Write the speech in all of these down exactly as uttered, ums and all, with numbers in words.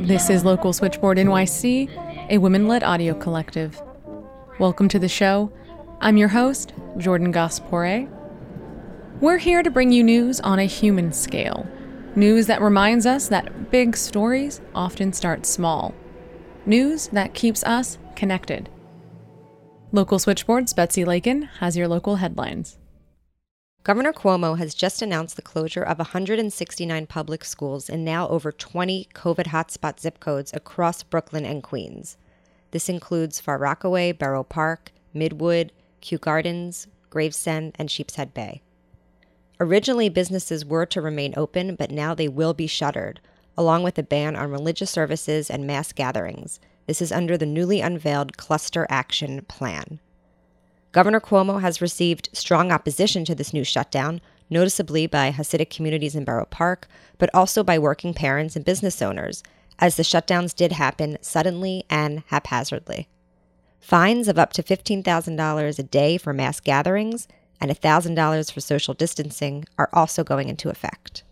This is Local Switchboard N Y C, a women-led audio collective. Welcome to the show. I'm your host, Jordan Gaspore. We're here to bring you news on a human scale. News that reminds us that big stories often start small. News that keeps us connected. Local Switchboard's Betsy Lakin has your local headlines. Governor Cuomo has just announced the closure of one hundred sixty-nine public schools and now over twenty COVID hotspot zip codes across Brooklyn and Queens. This includes Far Rockaway, Borough Park, Midwood, Kew Gardens, Gravesend, and Sheepshead Bay. Originally, businesses were to remain open, but now they will be shuttered, along with a ban on religious services and mass gatherings. This is under the newly unveiled Cluster Action Plan. Governor Cuomo has received strong opposition to this new shutdown, noticeably by Hasidic communities in Borough Park, but also by working parents and business owners, as the shutdowns did happen suddenly and haphazardly. Fines of up to fifteen thousand dollars a day for mass gatherings and one thousand dollars for social distancing are also going into effect.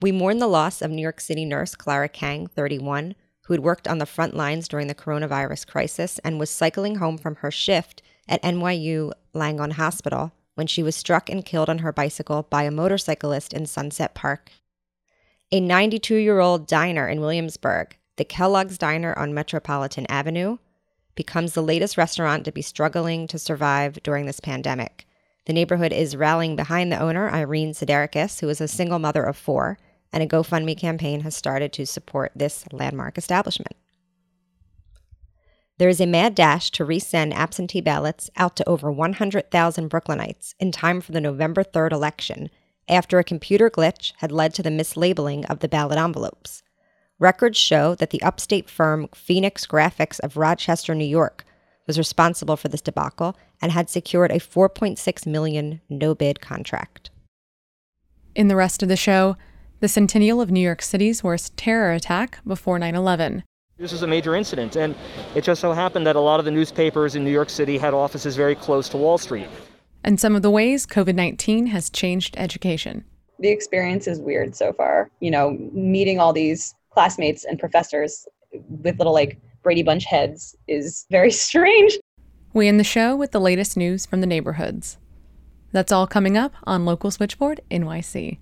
We mourn the loss of New York City nurse Clara Kang, thirty-one, who had worked on the front lines during the coronavirus crisis and was cycling home from her shift at N Y U Langone Hospital when she was struck and killed on her bicycle by a motorcyclist in Sunset Park. A ninety-two-year-old diner in Williamsburg, the Kellogg's Diner on Metropolitan Avenue, becomes the latest restaurant to be struggling to survive during this pandemic. The neighborhood is rallying behind the owner, Irene Siderikis, who is a single mother of four, and a GoFundMe campaign has started to support this landmark establishment. There is a mad dash to resend absentee ballots out to over one hundred thousand Brooklynites in time for the November third election, after a computer glitch had led to the mislabeling of the ballot envelopes. Records show that the upstate firm Phoenix Graphics of Rochester, New York, was responsible for this debacle and had secured a four point six million dollars no-bid contract. In the rest of the show, the centennial of New York City's worst terror attack before nine eleven. This was a major incident, and it just so happened that a lot of the newspapers in New York City had offices very close to Wall Street. And some of the ways COVID nineteen has changed education. The experience is weird so far. You know, meeting all these classmates and professors with little, like, Brady Bunch heads is very strange. We end the show with the latest news from the neighborhoods. That's all coming up on Local Switchboard N Y C.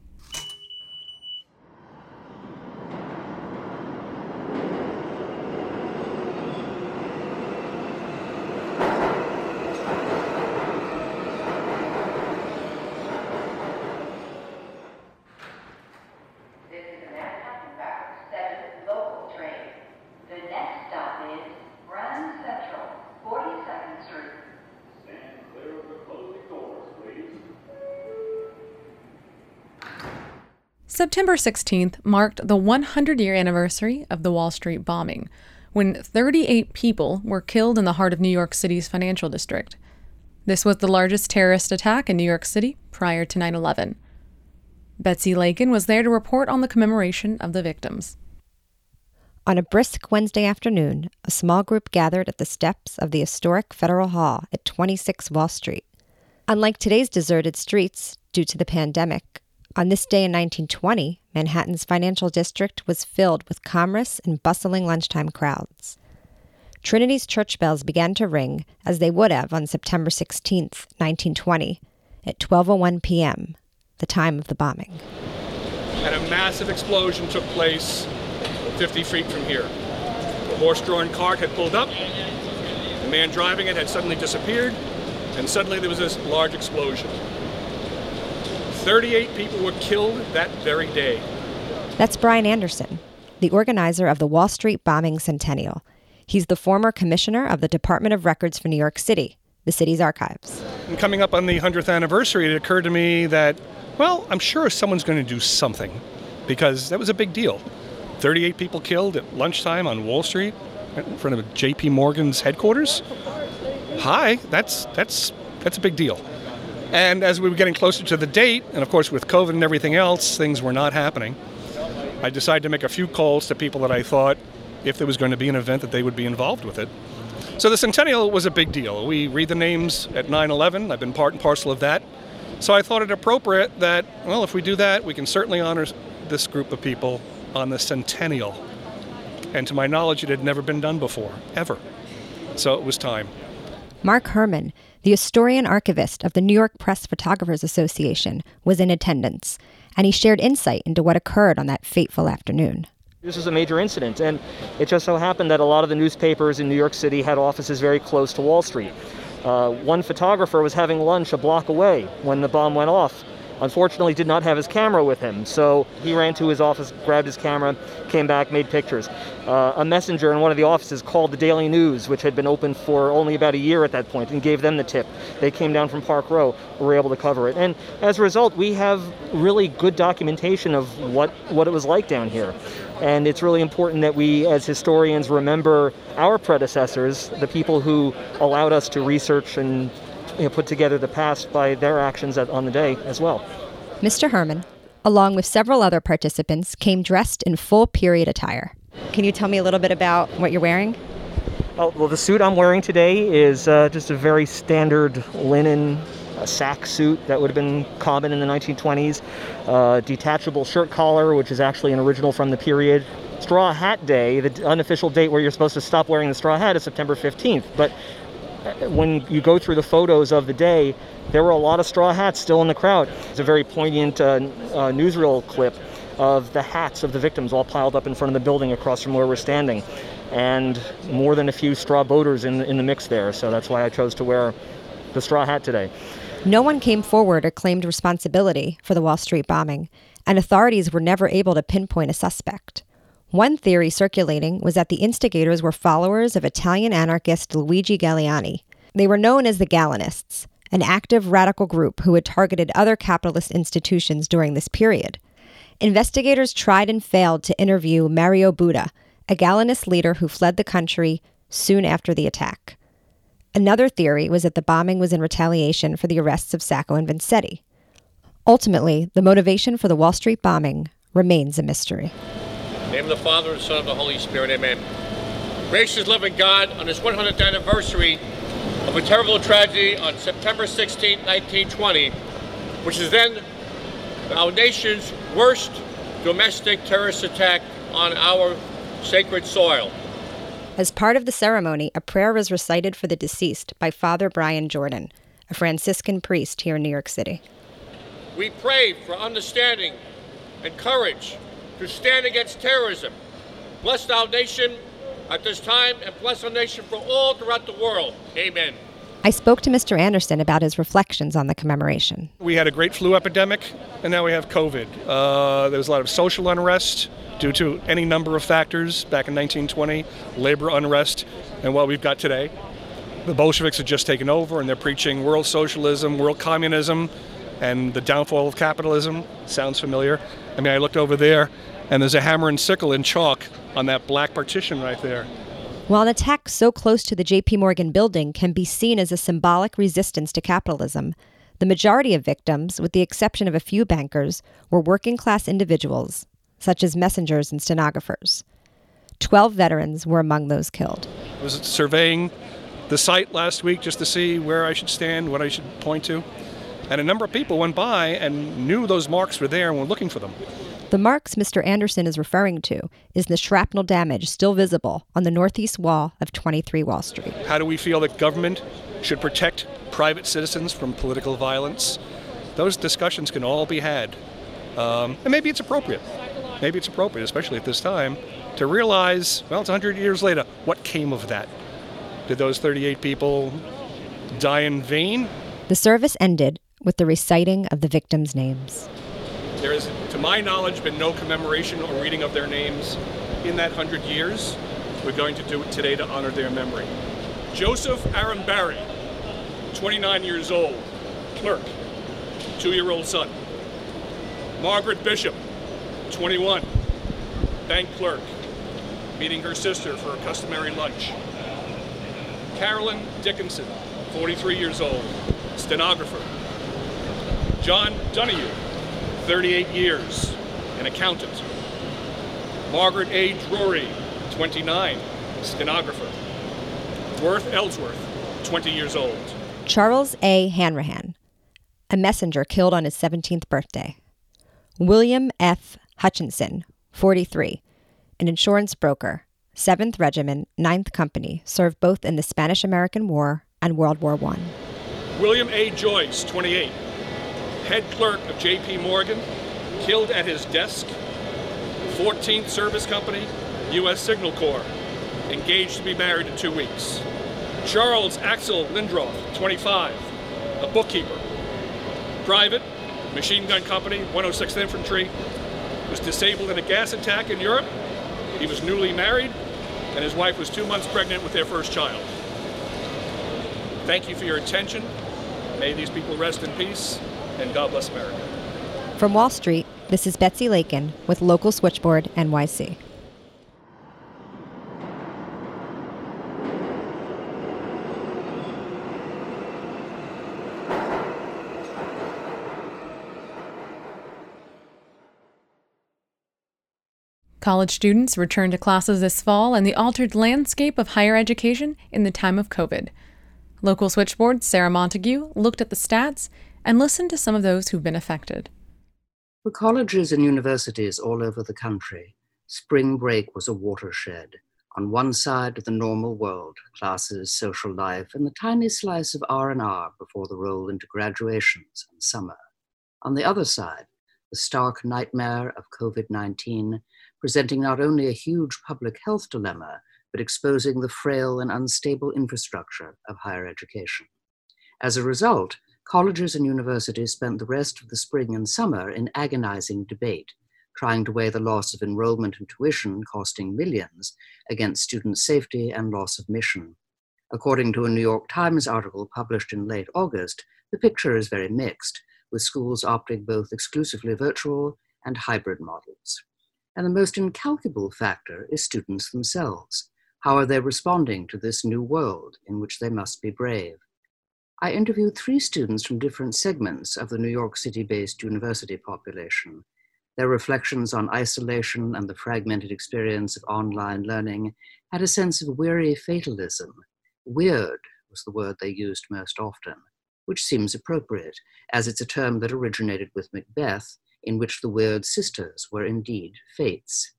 September sixteenth marked the one hundred-year anniversary of the Wall Street bombing, when thirty-eight people were killed in the heart of New York City's financial district. This was the largest terrorist attack in New York City prior to nine eleven. Betsy Lakin was there to report on the commemoration of the victims. On a brisk Wednesday afternoon, a small group gathered at the steps of the historic Federal Hall at twenty-six Wall Street. Unlike today's deserted streets due to the pandemic, on this day in nineteen twenty, Manhattan's financial district was filled with commerce and bustling lunchtime crowds. Trinity's church bells began to ring, as they would have on September sixteenth, nineteen twenty, at twelve oh one p.m., the time of the bombing. And a massive explosion took place fifty feet from here. A horse-drawn cart had pulled up, the man driving it had suddenly disappeared, and suddenly there was this large explosion. thirty-eight people were killed that very day. That's Brian Anderson, the organizer of the Wall Street bombing centennial. He's the former commissioner of the Department of Records for New York City, the city's archives. And coming up on the one hundredth anniversary, it occurred to me that, well, I'm sure someone's going to do something, because that was a big deal. thirty-eight people killed at lunchtime on Wall Street in front of J P. Morgan's headquarters. Hi, that's that's that's a big deal. And as we were getting closer to the date, and of course with COVID and everything else, things were not happening. I decided to make a few calls to people that I thought, if there was going to be an event, that they would be involved with it. So the centennial was a big deal. We read the names at nine eleven. I've been part and parcel of that. So I thought it appropriate that, well, if we do that, we can certainly honor this group of people on the centennial. And to my knowledge, it had never been done before, ever. So it was time. Mark Herman, the historian archivist of the New York Press Photographers Association, was in attendance, and he shared insight into what occurred on that fateful afternoon. This was a major incident, and it just so happened that a lot of the newspapers in New York City had offices very close to Wall Street. Uh, one photographer was having lunch a block away when the bomb went off. Unfortunately, he did not have his camera with him, so he ran to his office, grabbed his camera, came back, made pictures. Uh, a messenger in one of the offices called the Daily News, which had been open for only about a year at that point, and gave them the tip. They came down from Park Row, were able to cover it. And as a result, we have really good documentation of what, what it was like down here. And it's really important that we, as historians, remember our predecessors, the people who allowed us to research and You know, put together the past by their actions at, on the day as well. Mister Herman, along with several other participants, came dressed in full period attire. Can you tell me a little bit about what you're wearing? Oh, well, the suit I'm wearing today is uh, just a very standard linen uh, sack suit that would have been common in the nineteen twenties, uh, detachable shirt collar, which is actually an original from the period. Straw Hat Day, the unofficial date where you're supposed to stop wearing the straw hat, is September fifteenth, but when you go through the photos of the day, there were a lot of straw hats still in the crowd. It's a very poignant uh, uh, newsreel clip of the hats of the victims all piled up in front of the building across from where we're standing, and more than a few straw boaters in, in the mix there, so that's why I chose to wear the straw hat today. No one came forward or claimed responsibility for the Wall Street bombing, and authorities were never able to pinpoint a suspect. One theory circulating was that the instigators were followers of Italian anarchist Luigi Galleani. They were known as the Galleanists, an active radical group who had targeted other capitalist institutions during this period. Investigators tried and failed to interview Mario Buda, a Galleanist leader who fled the country soon after the attack. Another theory was that the bombing was in retaliation for the arrests of Sacco and Vanzetti. Ultimately, the motivation for the Wall Street bombing remains a mystery. In the name of the Father, and Son, and the Holy Spirit, amen. Gracious, loving God, on this one hundredth anniversary of a terrible tragedy on September sixteenth, nineteen twenty, which is then our nation's worst domestic terrorist attack on our sacred soil. As part of the ceremony, a prayer was recited for the deceased by Father Brian Jordan, a Franciscan priest here in New York City. We pray for understanding and courage to stand against terrorism. Bless our nation at this time, and bless our nation for all throughout the world. Amen. I spoke to Mister Anderson about his reflections on the commemoration. We had a great flu epidemic, and now we have COVID. Uh, there was a lot of social unrest due to any number of factors back in nineteen twenty, labor unrest, and what we've got today. The Bolsheviks had just taken over, and they're preaching world socialism, world communism, and the downfall of capitalism. Sounds familiar. I mean, I looked over there, and there's a hammer and sickle in chalk on that black partition right there. While an attack so close to the J P. Morgan building can be seen as a symbolic resistance to capitalism, the majority of victims, with the exception of a few bankers, were working-class individuals, such as messengers and stenographers. Twelve veterans were among those killed. I was surveying the site last week just to see where I should stand, what I should point to. And a number of people went by and knew those marks were there and were looking for them. The marks Mister Anderson is referring to is the shrapnel damage still visible on the northeast wall of twenty-three Wall Street. How do we feel that government should protect private citizens from political violence? Those discussions can all be had. Um, and maybe it's appropriate. Maybe it's appropriate, especially at this time, to realize, well, it's one hundred years later, what came of that? Did those thirty-eight people die in vain? The service ended with the reciting of the victims' names. There has, to my knowledge, been no commemoration or reading of their names in that hundred years. We're going to do it today to honor their memory. Joseph Arambari, twenty-nine years old, clerk, two-year-old son. Margaret Bishop, twenty-one, bank clerk, meeting her sister for a customary lunch. Carolyn Dickinson, forty-three years old, stenographer. John Donahue, thirty-eight years, an accountant. Margaret A. Drury, twenty-nine, stenographer. Worth Ellsworth, twenty years old. Charles A. Hanrahan, a messenger killed on his seventeenth birthday. William F. Hutchinson, forty-three, an insurance broker, seventh Regiment, ninth Company, served both in the Spanish-American War and World War One. William A. Joyce, twenty-eight, head clerk of J P. Morgan, killed at his desk, fourteenth Service Company, U S. Signal Corps, engaged to be married in two weeks. Charles Axel Lindroth, twenty-five, a bookkeeper, private, Machine Gun Company, one oh sixth Infantry, was disabled in a gas attack in Europe. He was newly married, and his wife was two months pregnant with their first child. Thank you for your attention. May these people rest in peace, and God bless America. From Wall Street, this is Betsy Lakin with Local Switchboard N Y C. College students return to classes this fall and the altered landscape of higher education in the time of COVID. Local Switchboard's Sarah Montague looked at the stats and listened to some of those who've been affected. For colleges and universities all over the country, spring break was a watershed. On one side of the normal world, classes, social life, and the tiny slice of R and R before the roll into graduations and summer. On the other side, the stark nightmare of COVID nineteen, presenting not only a huge public health dilemma, but exposing the frail and unstable infrastructure of higher education. As a result, colleges and universities spent the rest of the spring and summer in agonizing debate, trying to weigh the loss of enrollment and tuition costing millions against student safety and loss of mission. According to a New York Times article published in late August, the picture is very mixed, with schools opting both exclusively virtual and hybrid models. And the most incalculable factor is students themselves. How are they responding to this new world in which they must be brave? I interviewed three students from different segments of the New York City-based university population. Their reflections on isolation and the fragmented experience of online learning had a sense of weary fatalism. Weird was the word they used most often, which seems appropriate, as it's a term that originated with Macbeth, in which the weird sisters were indeed fates.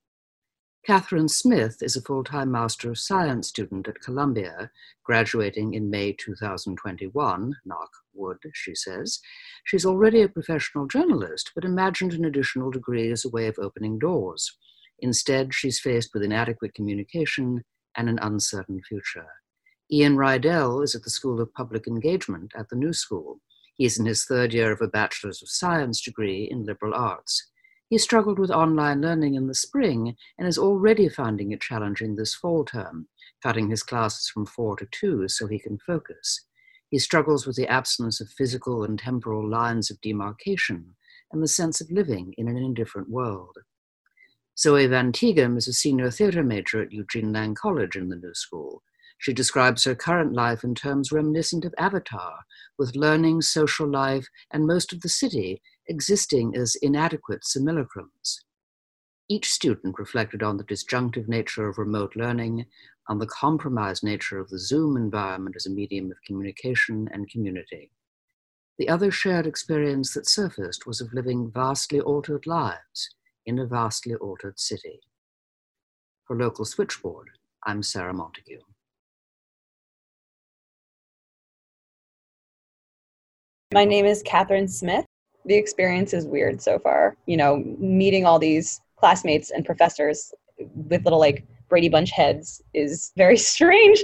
Catherine Smith is a full-time Master of Science student at Columbia, graduating in May two thousand twenty-one, knock wood, she says. She's already a professional journalist, but imagined an additional degree as a way of opening doors. Instead, she's faced with inadequate communication and an uncertain future. Ian Rydell is at the School of Public Engagement at the New School. He's in his third year of a Bachelor's of Science degree in liberal arts. He struggled with online learning in the spring and is already finding it challenging this fall term, cutting his classes from four to two so he can focus. He struggles with the absence of physical and temporal lines of demarcation and the sense of living in an indifferent world. Zoe Van Tegum is a senior theater major at Eugene Lang College in the New School. She describes her current life in terms reminiscent of Avatar, with learning, social life, and most of the city existing as inadequate simulacrums. Each student reflected on the disjunctive nature of remote learning, on the compromised nature of the Zoom environment as a medium of communication and community. The other shared experience that surfaced was of living vastly altered lives in a vastly altered city. For Local Switchboard, I'm Sarah Montague. My name is Catherine Smith. The experience is weird so far. You know, meeting all these classmates and professors with little like Brady Bunch heads is very strange.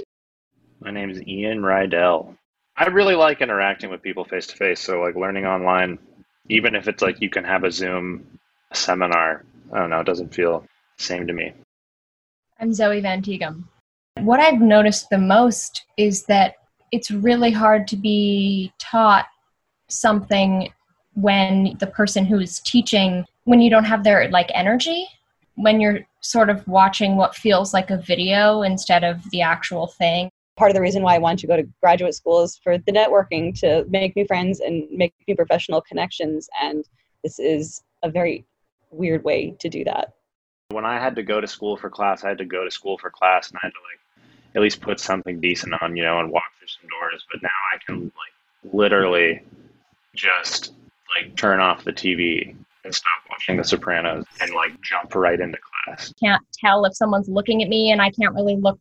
My name is Ian Rydell. I really like interacting with people face to face. So like learning online, even if it's like you can have a Zoom seminar, I don't know, it doesn't feel the same to me. I'm Zoe Van Tegum. What I've noticed the most is that it's really hard to be taught something when the person who is teaching, when you don't have their like energy, when you're sort of watching what feels like a video instead of the actual thing. Part of the reason why I wanted to go to graduate school is for the networking, to make new friends and make new professional connections, and this is a very weird way to do that. When I had to go to school for class, I had to go to school for class and I had to like at least put something decent on, you know, and walk through some doors, but now I can like literally just like turn off the T V and stop watching The Sopranos and like jump right into class. Can't tell if someone's looking at me, and I can't really look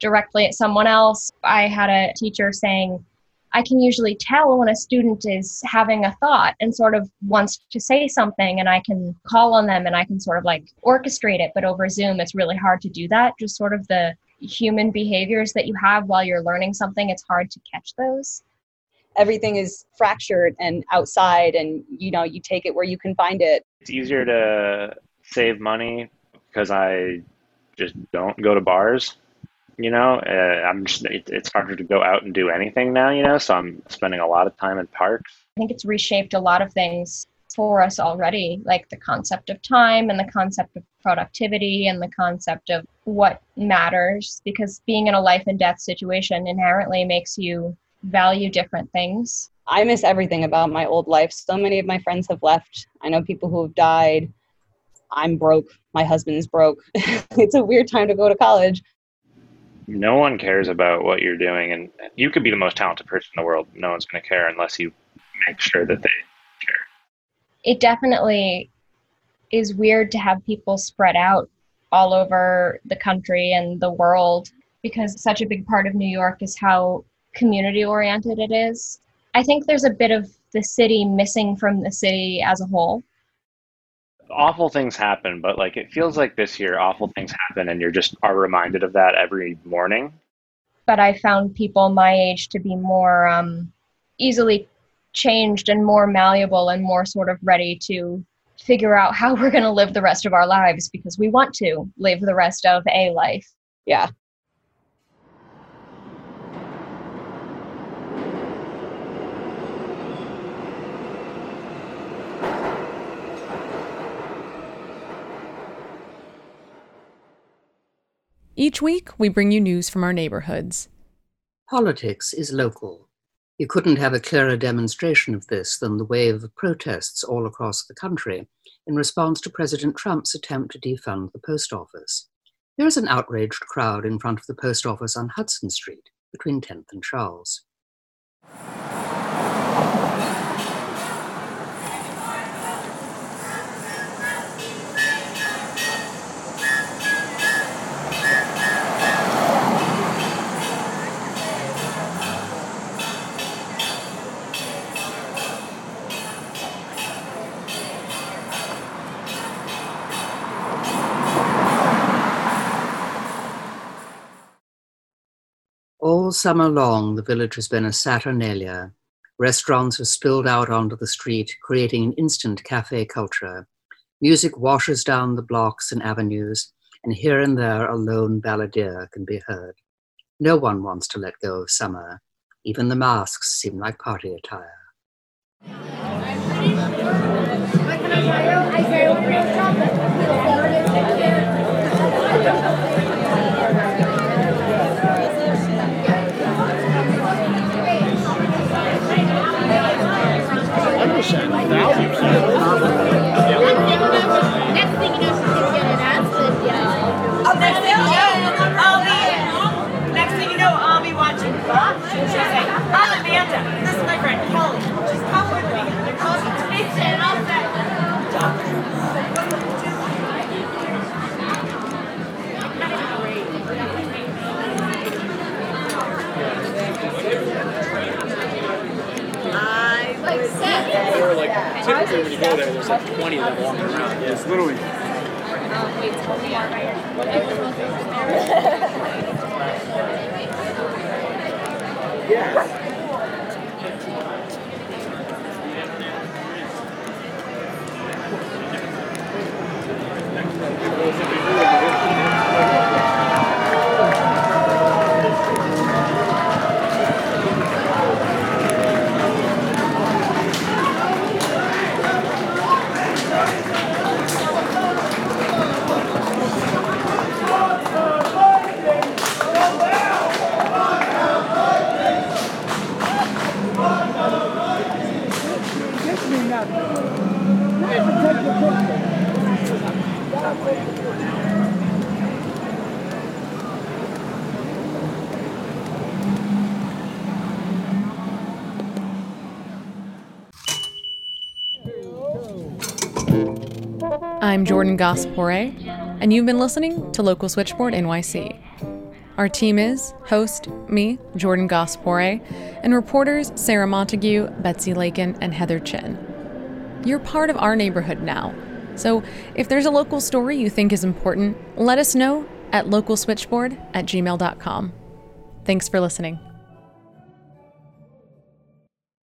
directly at someone else. I had a teacher saying, I can usually tell when a student is having a thought and sort of wants to say something, and I can call on them and I can sort of like orchestrate it. But over Zoom, it's really hard to do that. Just sort of the human behaviors that you have while you're learning something, it's hard to catch those. Everything is fractured and outside, and you know, you take it where you can find it. It's easier to save money because I just don't go to bars. You know, uh, I'm just, it, it's harder to go out and do anything now, you know, so I'm spending a lot of time in parks. I think it's reshaped a lot of things for us already, like the concept of time and the concept of productivity and the concept of what matters, because being in a life and death situation inherently makes you value different things. I miss everything about my old life. So many of my friends have left. I know people who have died. I'm broke. My husband's broke. It's a weird time to go to college. No one cares about what you're doing, and you could be the most talented person in the world. No one's going to care unless you make sure that they care. It definitely is weird to have people spread out all over the country and the world, because such a big part of New York is how community-oriented it is. I think there's a bit of the city missing from the city as a whole. Awful things happen, but like it feels like this year awful things happen and you're just are reminded of that every morning. But I found people my age to be more um, easily changed and more malleable and more sort of ready to figure out how we're going to live the rest of our lives, because we want to live the rest of a life. Yeah. Each week, we bring you news from our neighborhoods. Politics is local. You couldn't have a clearer demonstration of this than the wave of protests all across the country in response to President Trump's attempt to defund the post office. There is an outraged crowd in front of the post office on Hudson Street, between tenth and Charles. All summer long, the village has been a saturnalia. Restaurants have spilled out onto the street, creating an instant cafe culture. Music washes down the blocks and avenues, and here and there a lone balladeer can be heard. No one wants to let go of summer. Even the masks seem like party attire. What can I tell you? I say, well, great chocolate. When you go there, there's like twenty of them walking around. Yes, literally. Yeah. Thank you. I'm Jordan Gaspore, and you've been listening to Local Switchboard N Y C. Our team is host, me, Jordan Gaspore, and reporters Sarah Montague, Betsy Lakin, and Heather Chin. You're part of our neighborhood now, so if there's a local story you think is important, let us know at localswitchboard at gmail dot com. Thanks for listening.